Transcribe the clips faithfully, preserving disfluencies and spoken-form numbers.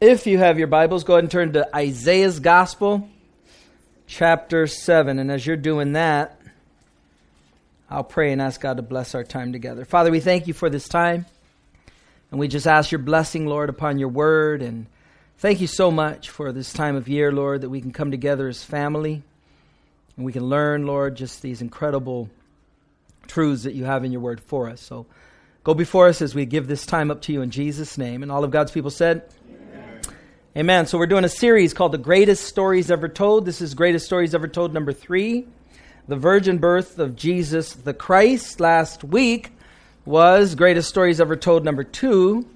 If you have your Bibles, go ahead and turn to Isaiah's Gospel, chapter seven. And as you're doing that, I'll pray and ask God to bless our time together. Father, we thank you for this time. And we just ask your blessing, Lord, upon your word. And thank you so much for this time of year, Lord, that we can come together as family. And we can learn, Lord, just these incredible truths that you have in your word for us. So go before us as we give this time up to you in Jesus' name. And all of God's people said... Amen. So we're doing a series called The Greatest Stories Ever Told. This is Greatest Stories Ever Told number three, The Virgin Birth of Jesus the Christ. Last week was Greatest Stories Ever Told number two,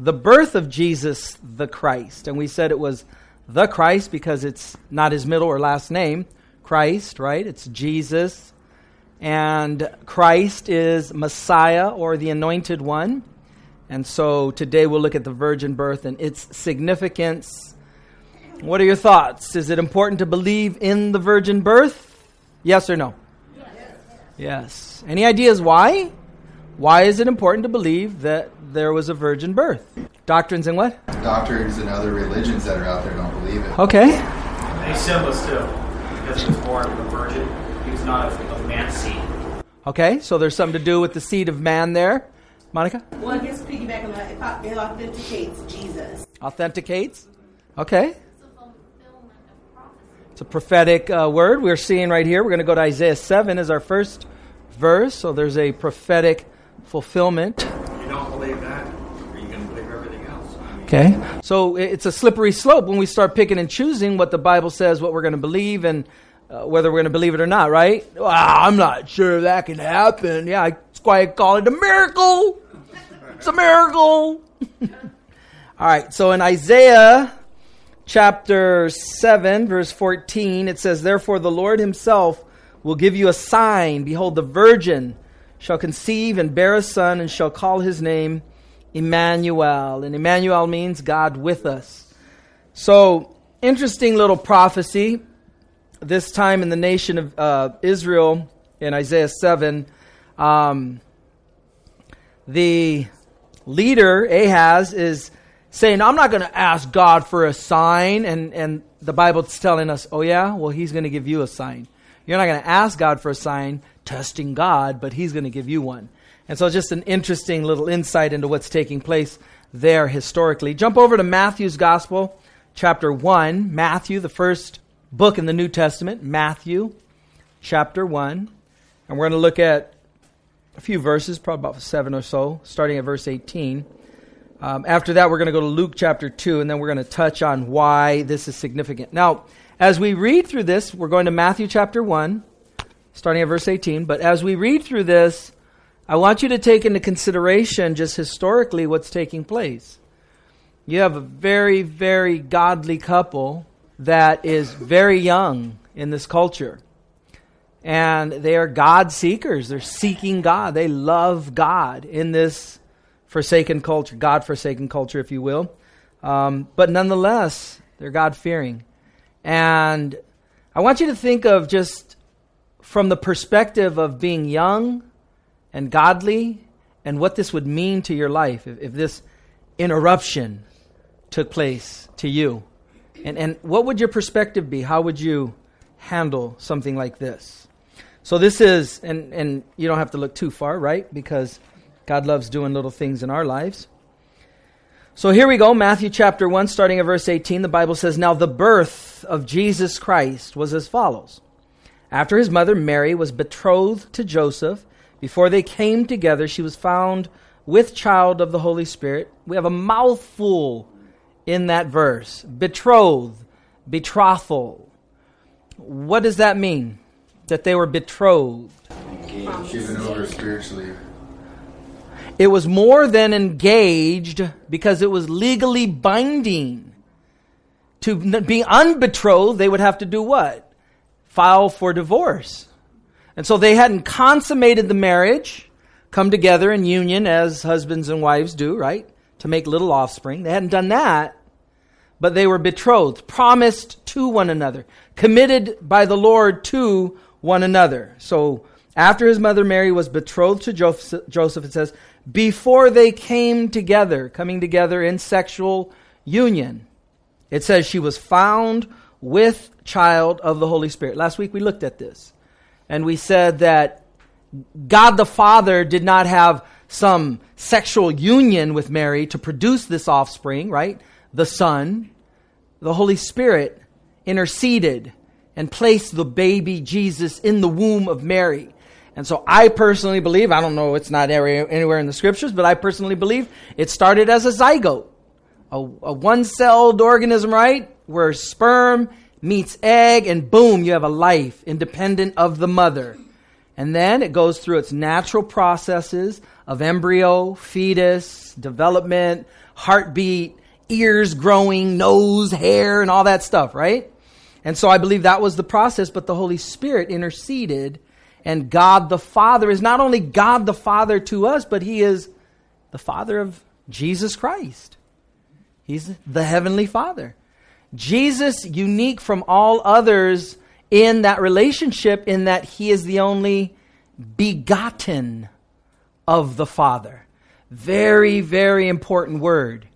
The Birth of Jesus the Christ. And we said it was the Christ because it's not his middle or last name, Christ, right? It's Jesus. And Christ is Messiah or the Anointed One. And so today we'll look at the virgin birth and its significance. What are your thoughts? Is it important to believe in the virgin birth? Yes or no? Yes. Yes. Any ideas why? Why is it important to believe that there was a virgin birth? Doctrines and what? Doctrines and other religions that are out there don't believe it. Okay. They symbol still, because he was born of a virgin. He was not of man's seed. Okay, so there's something to do with the seed of man there. Monica? Well, I guess piggyback on that, it authenticates Jesus. Authenticates? Okay. It's a fulfillment of prophecy. It's a prophetic uh, word we're seeing right here. We're going to go to Isaiah seven as our first verse. So there's a prophetic fulfillment. If you don't believe that, are you going to believe everything else? I mean, okay. So it's a slippery slope when we start picking and choosing what the Bible says, what we're going to believe, and uh, whether we're going to believe it or not, right? Well, I'm not sure that can happen. Yeah, I, that's why I call it a miracle. It's a miracle. All right, so in Isaiah chapter seven, verse fourteen, it says, "Therefore the Lord himself will give you a sign. Behold, the virgin shall conceive and bear a son and shall call his name Emmanuel." And Emmanuel means God with us. So, interesting little prophecy, this time in the nation of uh, Israel in Isaiah seven. Um, the... leader, Ahaz, is saying, I'm not going to ask God for a sign. And, and the Bible's telling us, oh yeah, well, he's going to give you a sign. You're not going to ask God for a sign, testing God, but he's going to give you one. And so just an interesting little insight into what's taking place there historically. Jump over to Matthew's Gospel, chapter one. Matthew, the first book in the New Testament, Matthew, chapter one. And we're going to look at a few verses, probably about seven or so, starting at verse eighteen. Um, after that, we're going to go to Luke chapter two, and then we're going to touch on why this is significant. Now, as we read through this, we're going to Matthew chapter one, starting at verse eighteen. But as we read through this, I want you to take into consideration just historically what's taking place. You have a very, very godly couple that is very young in this culture. And they are God seekers. They're seeking God. They love God in this forsaken culture, God-forsaken culture, if you will. Um, but nonetheless, they're God-fearing. And I want you to think of just from the perspective of being young and godly and what this would mean to your life if, if this interruption took place to you. And, and what would your perspective be? How would you handle something like this? So this is, and, and you don't have to look too far, right? Because God loves doing little things in our lives. So here we go, Matthew chapter one, starting at verse eighteen. The Bible says, "Now the birth of Jesus Christ was as follows. After his mother Mary was betrothed to Joseph, before they came together, she was found with child of the Holy Spirit." We have a mouthful in that verse. Betrothed, betrothal. What does that mean? That they were betrothed. Engaged. Given over spiritually. It was more than engaged because it was legally binding. To be unbetrothed, they would have to do what? File for divorce. And so they hadn't consummated the marriage, come together in union as husbands and wives do, right? To make little offspring. They hadn't done that. But they were betrothed, promised to one another, committed by the Lord to one another. So after his mother Mary was betrothed to Joseph, it says, before they came together, coming together in sexual union. It says she was found with child of the Holy Spirit. Last week we looked at this, and we said that God the Father did not have some sexual union with Mary to produce this offspring, right? The Son. The Holy Spirit interceded and placed the baby Jesus in the womb of Mary. And so I personally believe, I don't know, it's not anywhere in the scriptures, but I personally believe it started as a zygote, a, a one-celled organism, right? Where sperm meets egg and boom, you have a life independent of the mother. And then it goes through its natural processes of embryo, fetus, development, heartbeat, ears growing, nose, hair, and all that stuff, right? And so I believe that was the process, but the Holy Spirit interceded. And God the Father is not only God the Father to us, but He is the Father of Jesus Christ. He's the Heavenly Father. Jesus, unique from all others in that relationship, in that He is the only begotten of the Father. Very, very important word.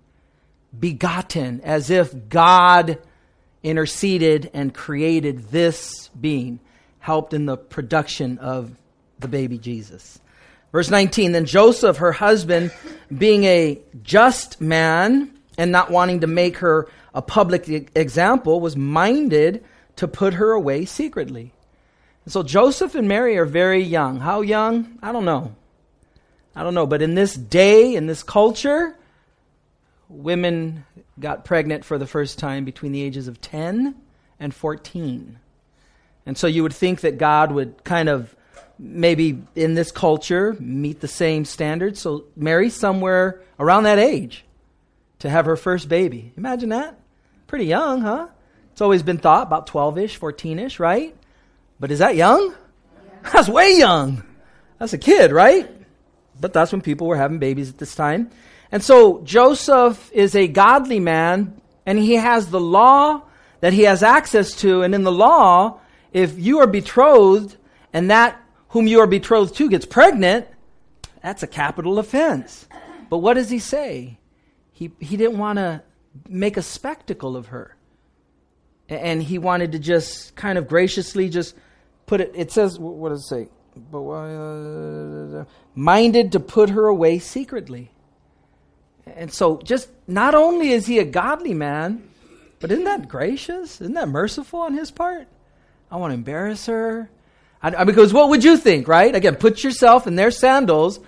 Begotten, as if God interceded and created this being, helped in the production of the baby Jesus. Verse nineteen, then Joseph, her husband, being a just man and not wanting to make her a public e- example, was minded to put her away secretly. And so Joseph and Mary are very young. How young? I don't know. I don't know. But in this day, in this culture, women got pregnant for the first time between the ages of ten and fourteen. And so you would think that God would kind of maybe in this culture meet the same standards. So Mary, somewhere around that age to have her first baby. Imagine that. Pretty young, huh? It's always been thought about twelve-ish, fourteen-ish, right? But is that young? Yeah. That's way young. That's a kid, right? But that's when people were having babies at this time. And so Joseph is a godly man, and he has the law that he has access to. And in the law, if you are betrothed and that whom you are betrothed to gets pregnant, that's a capital offense. But what does he say? He he didn't want to make a spectacle of her. And he wanted to just kind of graciously just put it. It says, what does it say? But uh, minded to put her away secretly. And so just not only is he a godly man, but isn't that gracious? Isn't that merciful on his part? I want to embarrass her. I, I, because what would you think, right? Again, put yourself in their sandals.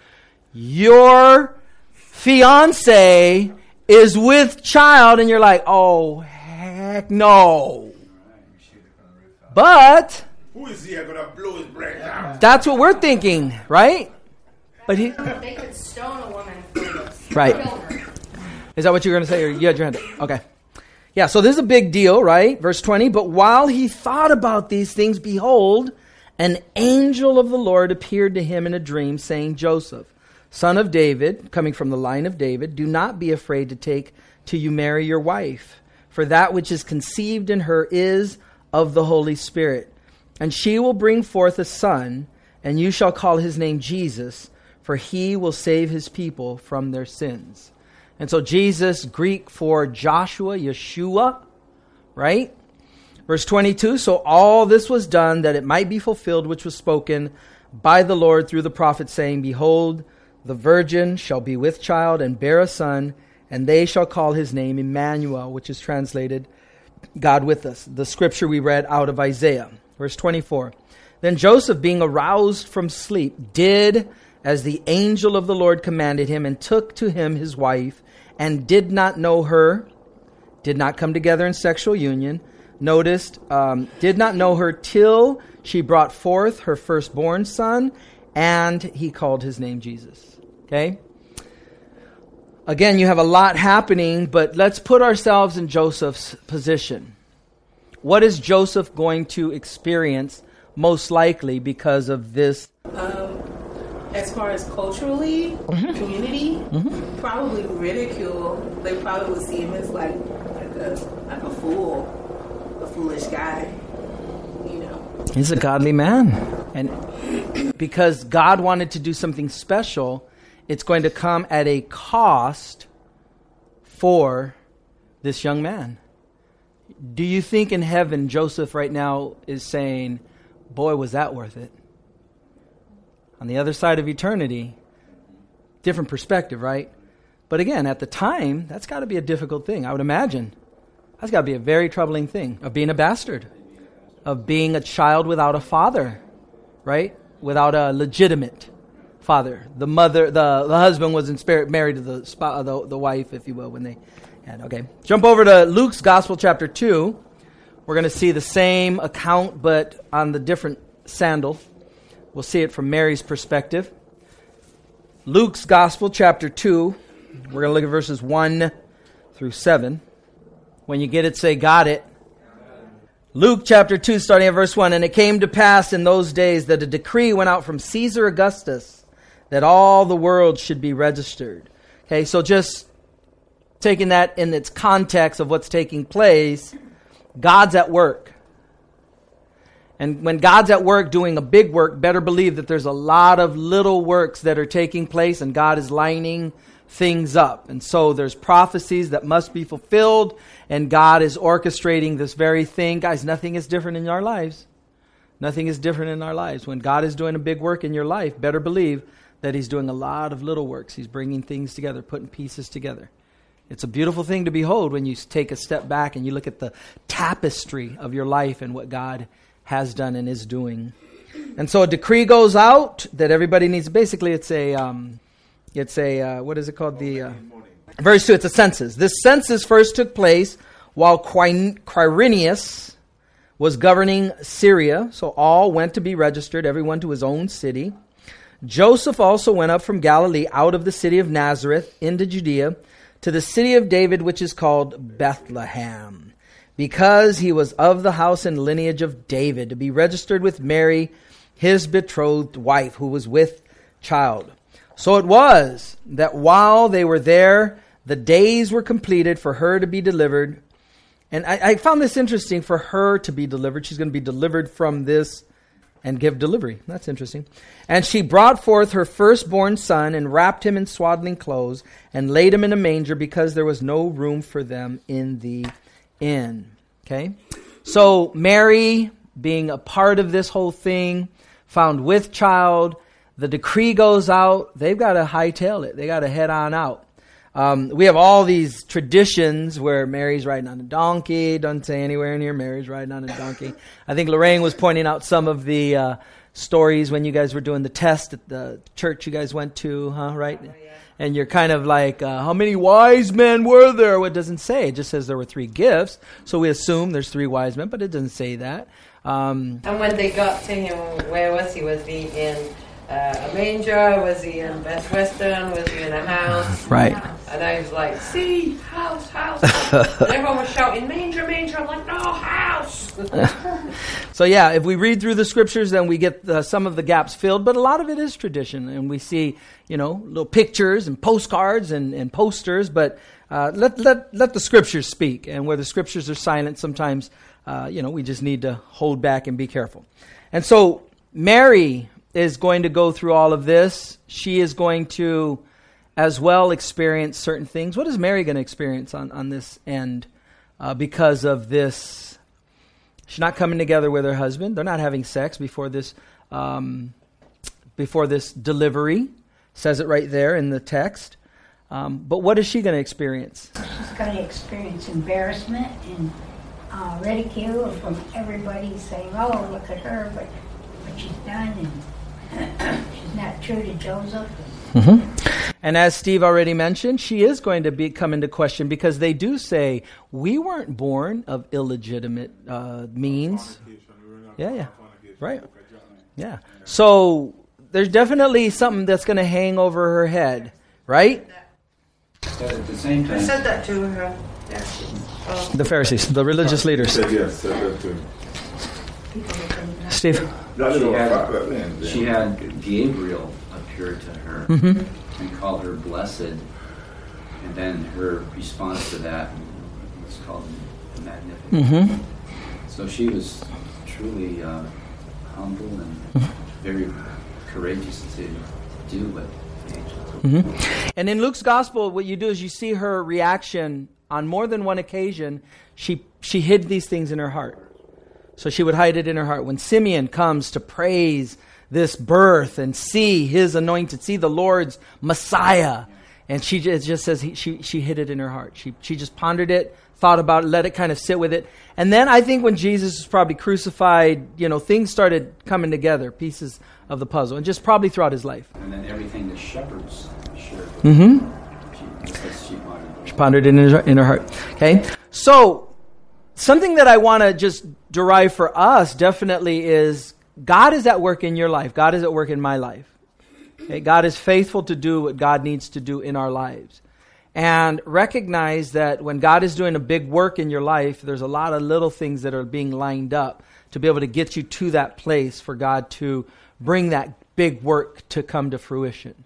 Your fiance is with child and you're like, oh, heck no. But who is he going to blow his brains out? That's what we're thinking, right? But he, they could stone a woman. Right. Is that what you were going to say? Or you had your hand up. Okay. Yeah, so this is a big deal, right? Verse twenty, but while he thought about these things, behold, an angel of the Lord appeared to him in a dream, saying, Joseph, son of David, coming from the line of David, do not be afraid to take to you Mary your wife, for that which is conceived in her is of the Holy Spirit. And she will bring forth a son, and you shall call his name Jesus, for he will save his people from their sins. And so Jesus, Greek for Joshua, Yeshua, right? Verse twenty-two, so all this was done that it might be fulfilled, which was spoken by the Lord through the prophet, saying, behold, the virgin shall be with child and bear a son, and they shall call his name Emmanuel, which is translated God with us. The scripture we read out of Isaiah. Verse twenty-four, then Joseph, being aroused from sleep, did as the angel of the Lord commanded him, and took to him his wife, and did not know her, did not come together in sexual union, noticed, um, did not know her till she brought forth her firstborn son, and he called his name Jesus. Okay? Again, you have a lot happening, but let's put ourselves in Joseph's position. What is Joseph going to experience most likely because of this? Um. As far as culturally, mm-hmm. community, mm-hmm. probably ridicule. They probably would see him as like like a like a fool, a foolish guy. You know, he's a godly man, and because God wanted to do something special, it's going to come at a cost for this young man. Do you think in heaven Joseph right now is saying, boy, was that worth it? On the other side of eternity, different perspective, right? But again, at the time, that's got to be a difficult thing, I would imagine. That's got to be a very troubling thing, of being a bastard, of being a child without a father, right? Without a legitimate father. The mother, the, the husband was in spirit married to the, sp- the the wife, if you will, when they had. Okay, jump over to Luke's Gospel, chapter two. We're going to see the same account, but on the different sandal. We'll see it from Mary's perspective. Luke's Gospel, chapter two. We're going to look at verses one through seven. When you get it, say, got it. Luke chapter two, starting at verse one. And it came to pass in those days that a decree went out from Caesar Augustus that all the world should be registered. Okay, so just taking that in its context of what's taking place, God's at work. And when God's at work doing a big work, better believe that there's a lot of little works that are taking place, and God is lining things up. And so there's prophecies that must be fulfilled, and God is orchestrating this very thing. Guys, nothing is different in our lives. Nothing is different in our lives. When God is doing a big work in your life, better believe that he's doing a lot of little works. He's bringing things together, putting pieces together. It's a beautiful thing to behold when you take a step back and you look at the tapestry of your life and what God has done and is doing. And so a decree goes out that everybody needs. Basically, it's a... Um, It's a, uh, what is it called? The uh, verse two, it's a census. This census first took place while Quirinius was governing Syria. So all went to be registered, everyone to his own city. Joseph also went up from Galilee out of the city of Nazareth into Judea to the city of David, which is called Bethlehem, because he was of the house and lineage of David, to be registered with Mary, his betrothed wife, who was with child. So it was that while they were there, the days were completed for her to be delivered. And I, I found this interesting, for her to be delivered. She's going to be delivered from this and give delivery. That's interesting. And she brought forth her firstborn son and wrapped him in swaddling clothes and laid him in a manger, because there was no room for them in the inn. Okay. So Mary, being a part of this whole thing, found with child. The decree goes out. They've got to hightail it. They got to head on out. Um, we have all these traditions where Mary's riding on a donkey. Doesn't say anywhere in here Mary's riding on a donkey. I think Lorraine was pointing out some of the uh, stories when you guys were doing the test at the church you guys went to, huh? Right? Oh, yeah. And you're kind of like, uh, how many wise men were there? Well, it doesn't say. It just says there were three gifts. So we assume there's three wise men, but it doesn't say that. Um, and when they got to him, where was he? Was he in... Uh, a manger? Was he in Best Western? Was he in a house? Right. And I was like, see, house, house. And everyone was shouting, manger, manger. I'm like, no, house. So yeah, if we read through the scriptures, then we get uh, some of the gaps filled, but a lot of it is tradition. And we see, you know, little pictures and postcards and, and posters, but uh, let, let, let the scriptures speak. And where the scriptures are silent, sometimes, uh, you know, we just need to hold back and be careful. And so Mary is going to go through all of this. She is going to as well experience certain things. What is Mary going to experience on, on this end uh, because of this? She's not coming together with her husband. They're not having sex before this um, before this delivery. It says it right there in the text. Um, but what is she going to experience? She's going to experience embarrassment and uh, ridicule from everybody saying, oh, look at her, but what she's done, and she's not true to Joseph. Mm-hmm. And as Steve already mentioned, she is going to be come into question, because they do say, we weren't born of illegitimate uh, means. Yeah, yeah. Right. Yeah. So there's definitely something that's going to hang over her head, right? But at the same time, I said that to her. Yeah. Oh. The Pharisees, the religious leaders. Said yes, said that too. Steve. She had, she had Gabriel appear to her mm-hmm. and call her blessed, and then her response to that was called the Magnificat. Mm-hmm. So she was truly uh, humble and very courageous to do what the angels did. Mm-hmm. And in Luke's gospel, what you do is you see her reaction on more than one occasion, she she hid these things in her heart. So she would hide it in her heart. When Simeon comes to praise this birth and see his anointed, see the Lord's Messiah, and she just, just says he, she she hid it in her heart. She she just pondered it, thought about it, let it kind of sit with it. And then I think when Jesus was probably crucified, you know, things started coming together, pieces of the puzzle, and just probably throughout his life. And then everything the shepherds shared. Mm-hmm. She, she, pondered. she pondered it in her, in her heart. Okay, so something that I want to just derive for us definitely is God is at work in your life. God is at work in my life. Okay? God is faithful to do what God needs to do in our lives. And recognize that when God is doing a big work in your life, there's a lot of little things that are being lined up to be able to get you to that place for God to bring that big work to come to fruition.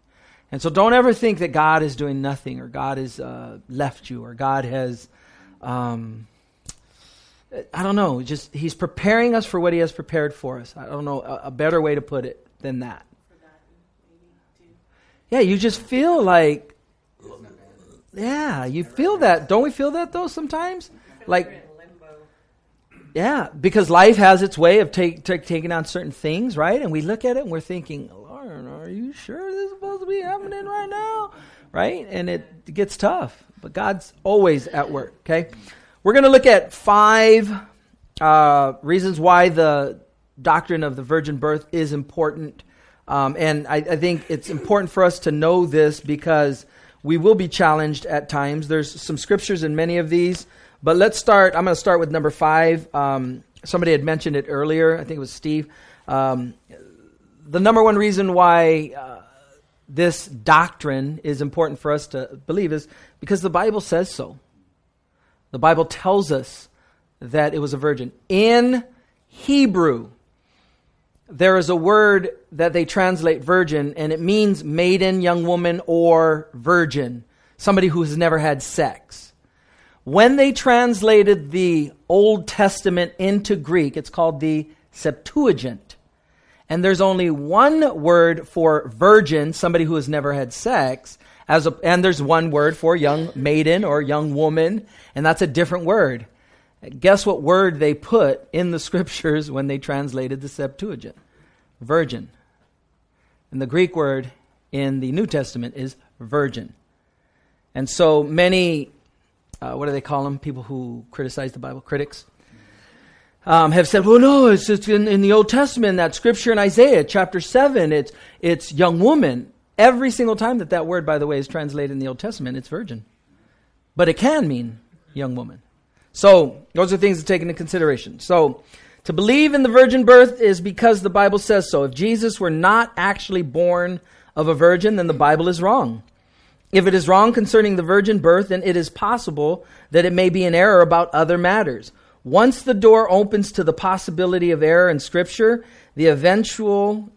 And so don't ever think that God is doing nothing, or God has uh, left you, or God has... Um, I don't know, just he's preparing us for what he has prepared for us. I don't know a, a better way to put it than that. Yeah, you just feel like, yeah, you feel that. Don't we feel that though sometimes? Like, yeah, because life has its way of take, take, taking on certain things, right? And we look at it and we're thinking, Lauren, are you sure this is supposed to be happening right now? Right? And it gets tough, but God's always at work, okay? We're going to look at five uh, reasons why the doctrine of the virgin birth is important. Um, and I, I think it's important for us to know this because we will be challenged at times. There's some scriptures in many of these. But let's start. I'm going to start with number five. Um, somebody had mentioned it earlier. I think it was Steve. Um, the number one reason why uh, this doctrine is important for us to believe is because the Bible says so. The Bible tells us that it was a virgin. In Hebrew, there is a word that they translate virgin, and it means maiden, young woman, or virgin, somebody who has never had sex. When they translated the Old Testament into Greek, it's called the Septuagint. And there's only one word for virgin, somebody who has never had sex, As a, and there's one word for young maiden or young woman, and that's a different word. Guess what word they put in the scriptures when they translated the Septuagint? Virgin. And the Greek word in the New Testament is virgin. And so many, uh, what do they call them? People who criticize the Bible, critics, um, have said, well, no, it's just in, in the Old Testament, that scripture in Isaiah chapter seven, it's it's young woman. Every single time that that word, by the way, is translated in the Old Testament, it's virgin. But it can mean young woman. So those are things to take into consideration. So to believe in the virgin birth is because the Bible says so. If Jesus were not actually born of a virgin, then the Bible is wrong. If it is wrong concerning the virgin birth, then it is possible that it may be in error about other matters. Once the door opens to the possibility of error in Scripture, the eventual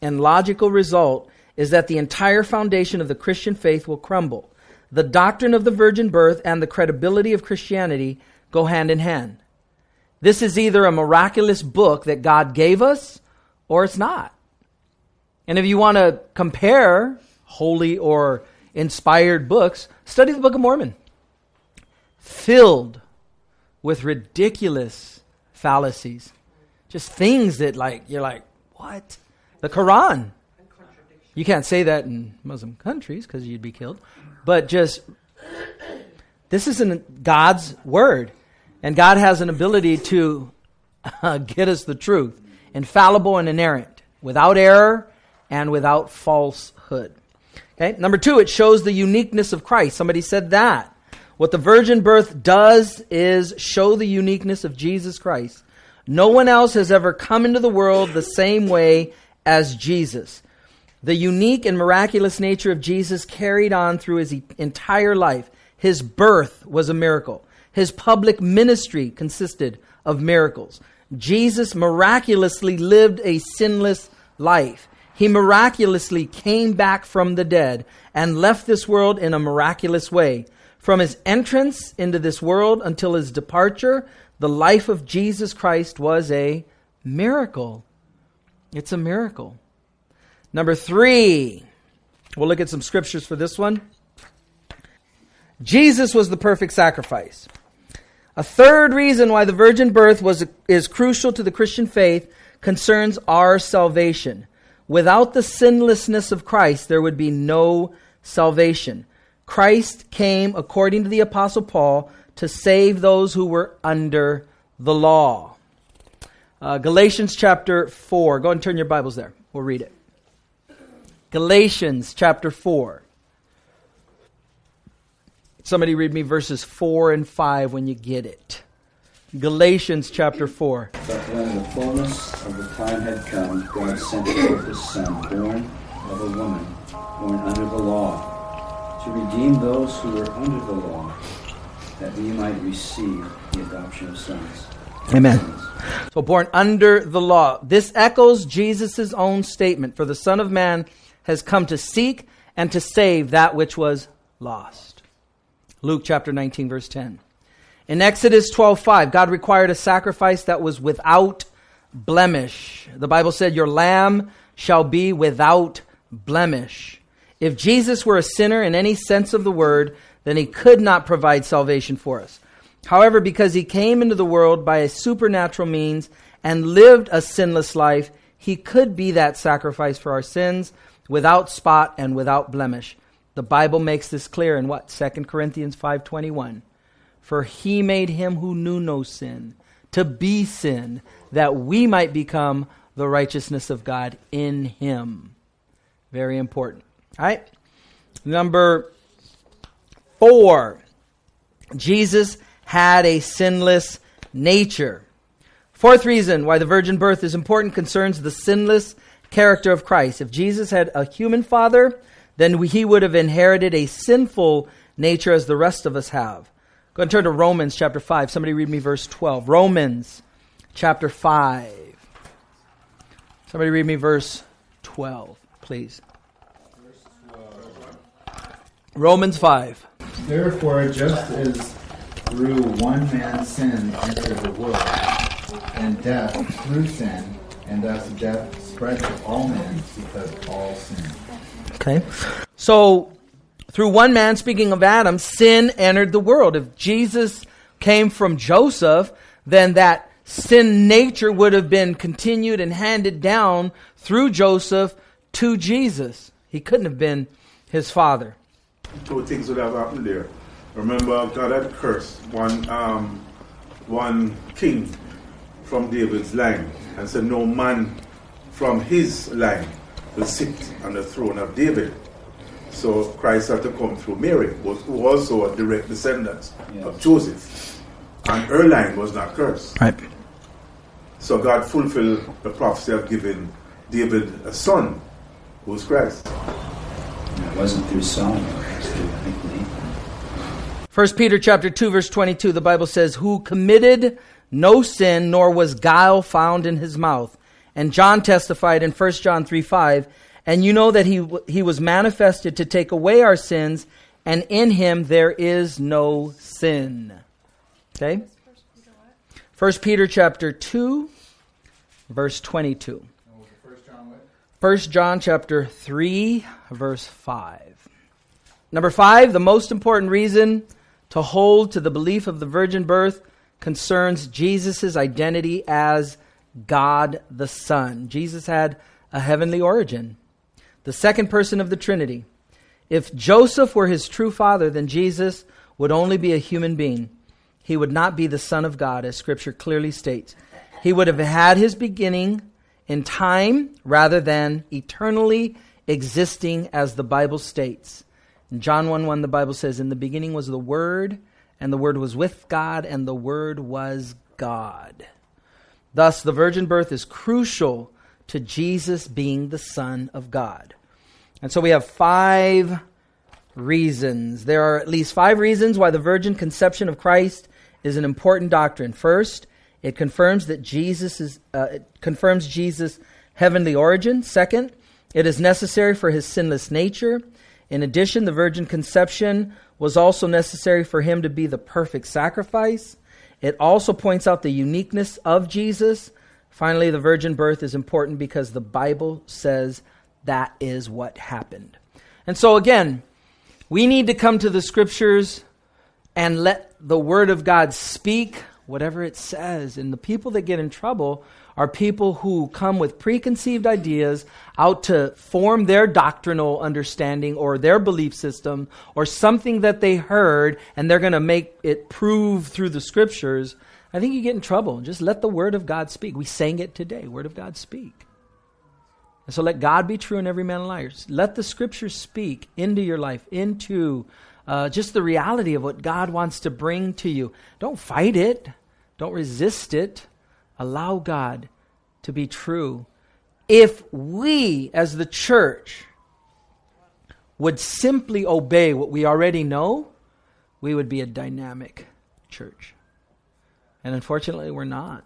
and logical result is that the entire foundation of the Christian faith will crumble. The doctrine of the virgin birth and the credibility of Christianity go hand in hand. This is either a miraculous book that God gave us, or it's not. And if you want to compare holy or inspired books, study the Book of Mormon. Filled with ridiculous fallacies. Just things that like you're like, what? The Quran. You can't say that in Muslim countries because you'd be killed. But just, this isn't God's word. And God has an ability to uh, get us the truth, infallible and inerrant, without error and without falsehood. Okay. Number two, it shows the uniqueness of Christ. Somebody said that. What the virgin birth does is show the uniqueness of Jesus Christ. No one else has ever come into the world the same way as Jesus. The unique and miraculous nature of Jesus carried on through his entire life. His birth was a miracle. His public ministry consisted of miracles. Jesus miraculously lived a sinless life. He miraculously came back from the dead and left this world in a miraculous way. From his entrance into this world until his departure, the life of Jesus Christ was a miracle. It's a miracle. Number three, we'll look at some scriptures for this one. Jesus was the perfect sacrifice. A third reason why the virgin birth was is crucial to the Christian faith concerns our salvation. Without the sinlessness of Christ, there would be no salvation. Christ came, according to the Apostle Paul, to save those who were under the law. Uh, Galatians chapter four. Go ahead and turn your Bibles there. We'll read it. Galatians chapter four. Somebody read me verses four and five when you get it. Galatians chapter four. But when the fullness of the time had come, God sent forth His Son, born of a woman, born under the law, to redeem those who were under the law, that we might receive the adoption of sons. Amen. So born under the law. This echoes Jesus' own statement, for the Son of Man has come to seek and to save that which was lost. Luke chapter nineteen, verse ten. In Exodus twelve five, God required a sacrifice that was without blemish. The Bible said, your lamb shall be without blemish. If Jesus were a sinner in any sense of the word, then he could not provide salvation for us. However, because he came into the world by a supernatural means and lived a sinless life, he could be that sacrifice for our sins without spot and without blemish. The Bible makes this clear in what? Second Corinthians five twenty-one. For he made him who knew no sin to be sin, that we might become the righteousness of God in him. Very important. All right. Number four. Jesus had a sinless nature. Fourth reason why the virgin birth is important concerns the sinless character of Christ. If Jesus had a human father, then he would have inherited a sinful nature as the rest of us have. Go ahead and turn to Romans chapter five. Somebody read me verse twelve. Romans chapter five. Somebody read me verse twelve, please. Romans five. Therefore, just as through one man's sin entered the world, and death through sin, and thus death spread to all men because all sin. Okay. So, through one man, speaking of Adam, sin entered the world. If Jesus came from Joseph, then that sin nature would have been continued and handed down through Joseph to Jesus. He couldn't have been his father. Two things would have happened there. Remember, God had cursed one, um, one king from David's line and said, no man from his line will sit on the throne of David. So Christ had to come through Mary, who also a direct descendant yes. of Joseph. And her line was not cursed. Right. So God fulfilled the prophecy of giving David a son, who's Christ. And it wasn't through Solomon. First Peter chapter two, verse twenty-two, the Bible says, who committed no sin, nor was guile found in his mouth. And John testified in First John three five, and you know that he he was manifested to take away our sins, and in him there is no sin. Okay? First Peter chapter two, verse twenty-two. First John chapter three, verse five. Number five, the most important reason to hold to the belief of the virgin birth concerns Jesus' identity as God the Son. Jesus had a heavenly origin. The second person of the Trinity. If Joseph were his true father, then Jesus would only be a human being. He would not be the Son of God, as Scripture clearly states. He would have had his beginning in time rather than eternally existing, as the Bible states. In John one one, the Bible says, in the beginning was the Word, and the Word was with God, and the Word was God. Thus, the virgin birth is crucial to Jesus being the Son of God. And so we have five reasons. There are at least five reasons why the virgin conception of Christ is an important doctrine. First, it confirms that Jesus is uh, it confirms Jesus' heavenly origin. Second, it is necessary for his sinless nature. In addition, the virgin conception was also necessary for him to be the perfect sacrifice. It also points out the uniqueness of Jesus. Finally, the virgin birth is important because the Bible says that is what happened. And so again, we need to come to the Scriptures and let the word of God speak whatever it says. And the people that get in trouble are people who come with preconceived ideas out to form their doctrinal understanding or their belief system or something that they heard, and they're going to make it prove through the scriptures. I think you get in trouble. Just let the word of God speak. We sang it today, word of God speak. And so let God be true and every man a liar. Let the scriptures speak into your life, into uh, just the reality of what God wants to bring to you. Don't fight it. Don't resist it. Allow God to be true. If we, as the church, would simply obey what we already know, we would be a dynamic church. And unfortunately, we're not.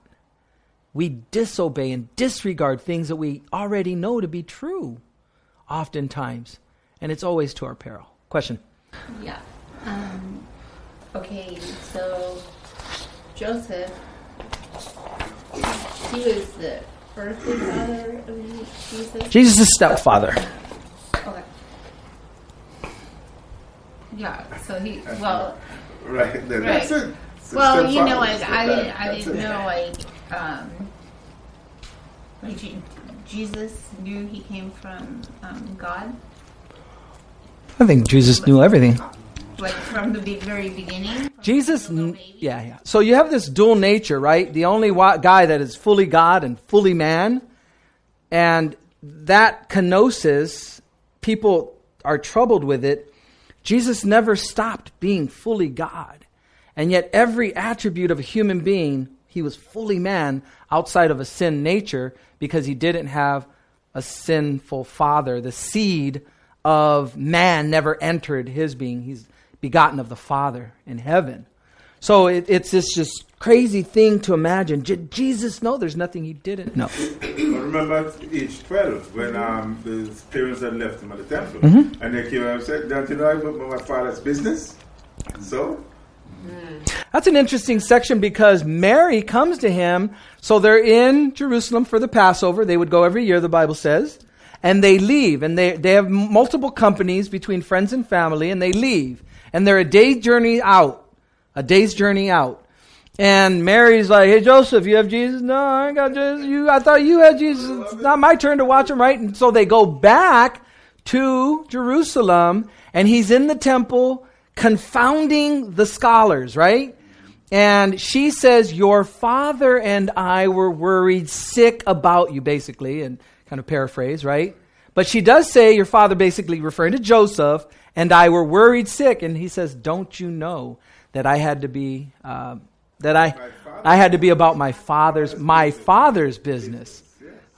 We disobey and disregard things that we already know to be true, oftentimes. And it's always to our peril. Question? Yeah. Um, okay, so Joseph, he was the earthly father of Jesus? Jesus' stepfather. Okay. Yeah, so he, well... Right, then right. That's it. Well, you know, like I didn't, I didn't know, like, um, like Jesus knew he came from um, God. I think Jesus knew everything. Like from the very beginning. Jesus, kn- yeah, yeah. So you have this dual nature, right? The only wa- guy that is fully God and fully man, and that kenosis, people are troubled with it. Jesus never stopped being fully God. And yet every attribute of a human being, he was fully man outside of a sin nature because he didn't have a sinful father. The seed of man never entered his being. He's begotten of the Father in heaven. So it, it's this just crazy thing to imagine. Did Jesus know? There's nothing he didn't know. I remember age twelve when um, his parents had left him at the temple. Mm-hmm. And they came and said, don't you know about my father's business? So... That's an interesting section because Mary comes to him. So they're in Jerusalem for the Passover. They would go every year, the Bible says. And they leave. And they, they have multiple companies between friends and family. And they leave. And they're a day's journey out. A day's journey out. And Mary's like, hey, Joseph, you have Jesus? No, I ain't got Jesus. You, I thought you had Jesus. It's not my turn to watch him, right? And so they go back to Jerusalem. And he's in the temple confounding the scholars, right? And she says, your father and I were worried sick about you, basically, and kind of paraphrase, right? But she does say, your father, basically referring to Joseph, and I were worried sick. And he says, don't you know that I had to be, uh, that I I had to be about my father's, my father's business.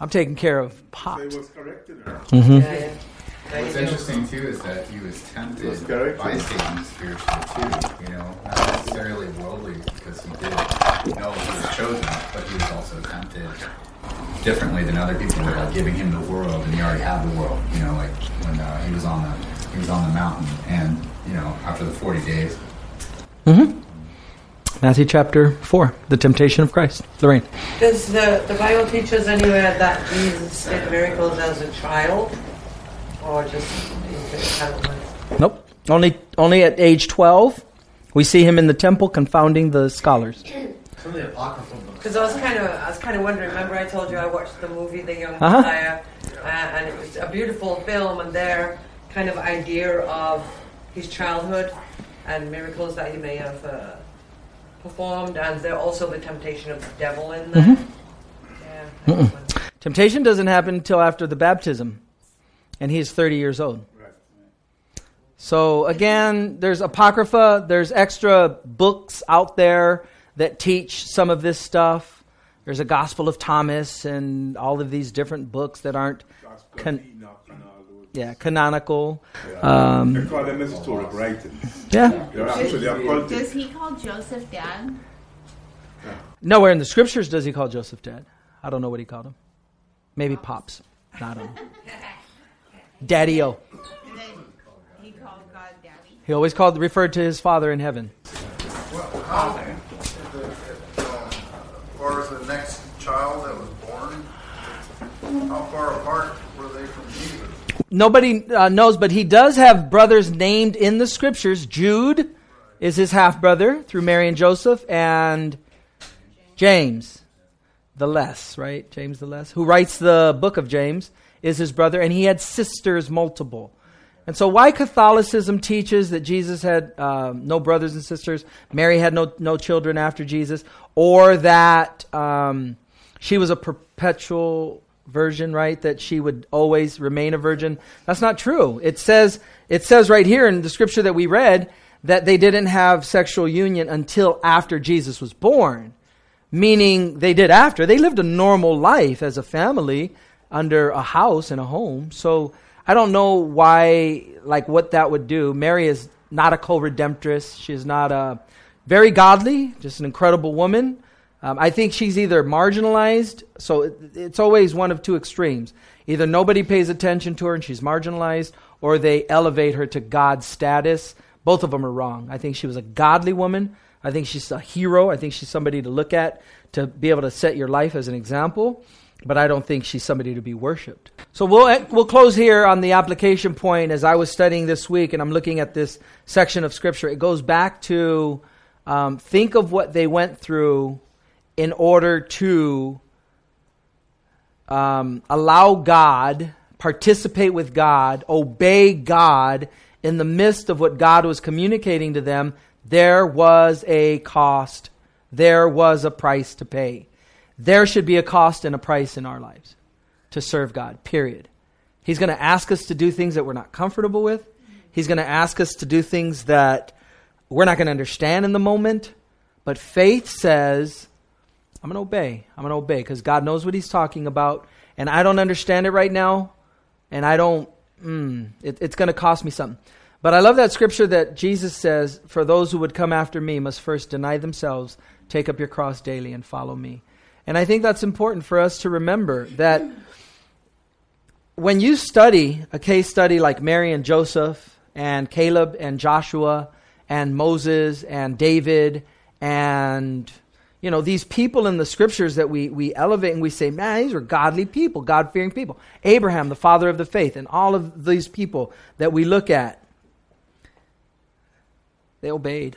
I'm taking care of Pops. Mm-hmm. What's interesting, too, is that he was tempted he was by Satan spiritually, too, you know, not necessarily worldly, because he did know he was chosen, but he was also tempted differently than other people were, like giving him the world, and he already had the world, you know, like when uh, he was on the he was on the mountain, and, you know, after the forty days. Mm-hmm. Matthew chapter four, the temptation of Christ. Lorraine. Does the, the Bible teach us anywhere that Jesus did miracles as a child? Or just, nope. Only only at age twelve, we see him in the temple confounding the scholars. Some of the apocryphal books. Because I was kind of I was kind of wondering. Remember, I told you I watched the movie The Young uh-huh. Messiah, uh, and it was a beautiful film. And their kind of idea of his childhood and miracles that he may have uh, performed, and there also the temptation of the devil in there. Mm-hmm. Yeah, temptation doesn't happen until after the baptism. And he is thirty years old. So again, there's Apocrypha. There's extra books out there that teach some of this stuff. There's a Gospel of Thomas and all of these different books that aren't con- yeah, canonical. Yeah. Um, they call them historic writings. Yeah. Does, does he call Joseph dad? Nowhere in the scriptures does he call Joseph dad. I don't know what he called him. Maybe Pops. Pops. I don't know. Daddy-o. And then he called God Daddy. He always called, referred to his Father in heaven. Well, how, as far as the next child that was born, how far apart were they from Jesus? Nobody uh, knows, but he does have brothers named in the scriptures. Jude is his half-brother through Mary and Joseph, and James the Less, right? James the Less, who writes the book of James, is his brother, and he had sisters multiple. And so why Catholicism teaches that Jesus had um, no brothers and sisters, Mary had no no children after Jesus, or that um, she was a perpetual virgin, right? That she would always remain a virgin. That's not true. It says it says right here in the scripture that we read that they didn't have sexual union until after Jesus was born, meaning they did after. They lived a normal life as a family under a house and a home. So I don't know why, like what that would do. Mary is not a co-redemptress. She is not a very godly, just an incredible woman. Um, I think she's either marginalized, so it, it's always one of two extremes. Either nobody pays attention to her and she's marginalized, or they elevate her to God's status. Both of them are wrong. I think she was a godly woman. I think she's a hero. I think she's somebody to look at, to be able to set your life as an example. But I don't think she's somebody to be worshipped. So we'll we'll close here on the application point. As I was studying this week and I'm looking at this section of Scripture, it goes back to um, think of what they went through in order to um, allow God, participate with God, obey God in the midst of what God was communicating to them. There was a cost. There was a price to pay. There should be a cost and a price in our lives to serve God, period. He's going to ask us to do things that we're not comfortable with. He's going to ask us to do things that we're not going to understand in the moment. But faith says, I'm going to obey. I'm going to obey because God knows what he's talking about. And I don't understand it right now. And I don't, mm, it, it's going to cost me something. But I love that scripture that Jesus says, for those who would come after me must first deny themselves, take up your cross daily and follow me. And I think that's important for us to remember that when you study a case study like Mary and Joseph and Caleb and Joshua and Moses and David and, you know, these people in the scriptures that we, we elevate and we say, man, these are godly people, God-fearing people. Abraham, the father of the faith, and all of these people that we look at, they obeyed.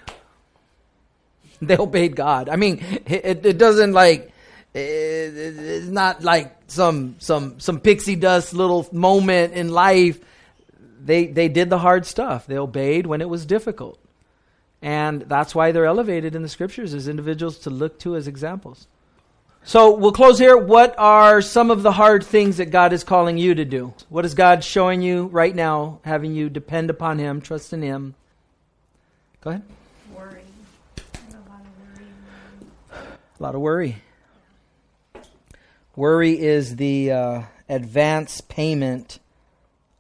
They obeyed God. I mean, it, it doesn't like... It's not like some some some pixie dust little moment in life. They they did the hard stuff. They obeyed when it was difficult, and that's why they're elevated in the scriptures as individuals to look to as examples. So we'll close here. What are some of the hard things that God is calling you to do? What is God showing you right now, having you depend upon Him, trust in Him? Go ahead. Worry. A lot of worry. A lot of worry. Worry is the uh, advance payment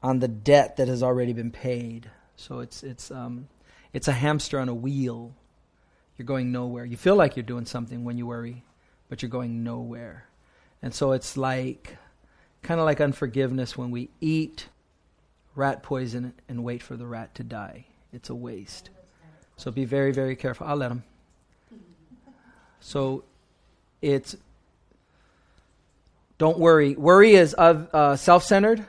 on the debt that has already been paid. So it's it's um, it's a hamster on a wheel. You're going nowhere. You feel like you're doing something when you worry, but you're going nowhere. And so it's like kind of like unforgiveness when we eat rat poison and wait for the rat to die. It's a waste. So be very, very careful. I'll let him. So it's... Don't worry. Worry is uh, self-centered.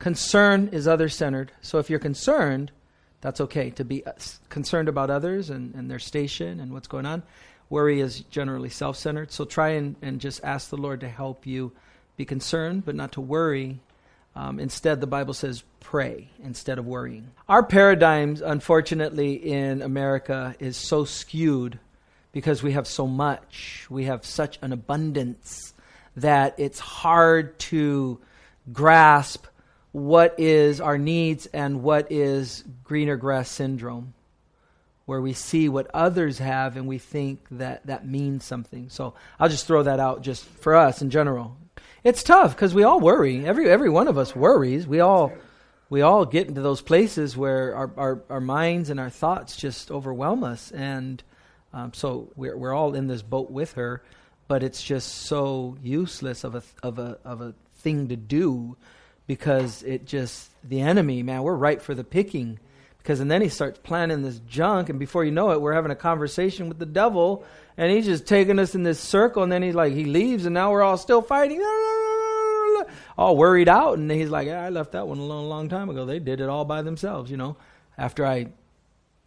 Concern is other-centered. So if you're concerned, that's okay to be concerned about others and, and their station and what's going on. Worry is generally self-centered. So try and, and just ask the Lord to help you be concerned, but not to worry. Um, instead, the Bible says pray instead of worrying. Our paradigms, unfortunately, in America is so skewed because we have so much. We have such an abundance that it's hard to grasp what is our needs and what is greener grass syndrome, where we see what others have and we think that that means something. So I'll just throw that out just for us in general. It's tough because we all worry. Every every one of us worries. We all we all get into those places where our, our, our minds and our thoughts just overwhelm us. And um, so we're we're all in this boat with her. But it's just so useless of a of a of a thing to do, because it just the enemy, man, we're ripe for the picking, because and then he starts planning this junk, and before you know it, we're having a conversation with the devil, and he's just taking us in this circle, and then he's like he leaves, and now we're all still fighting, all worried out, and he's like, I left that one alone a long time ago. They did it all by themselves, you know. After I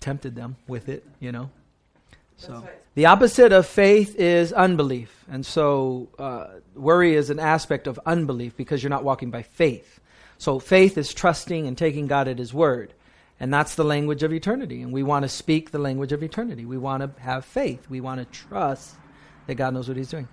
tempted them with it, you know. So right. The opposite of faith is unbelief. And so uh, worry is an aspect of unbelief because you're not walking by faith. So faith is trusting and taking God at his word. And that's the language of eternity. And we want to speak the language of eternity. We want to have faith. We want to trust that God knows what he's doing.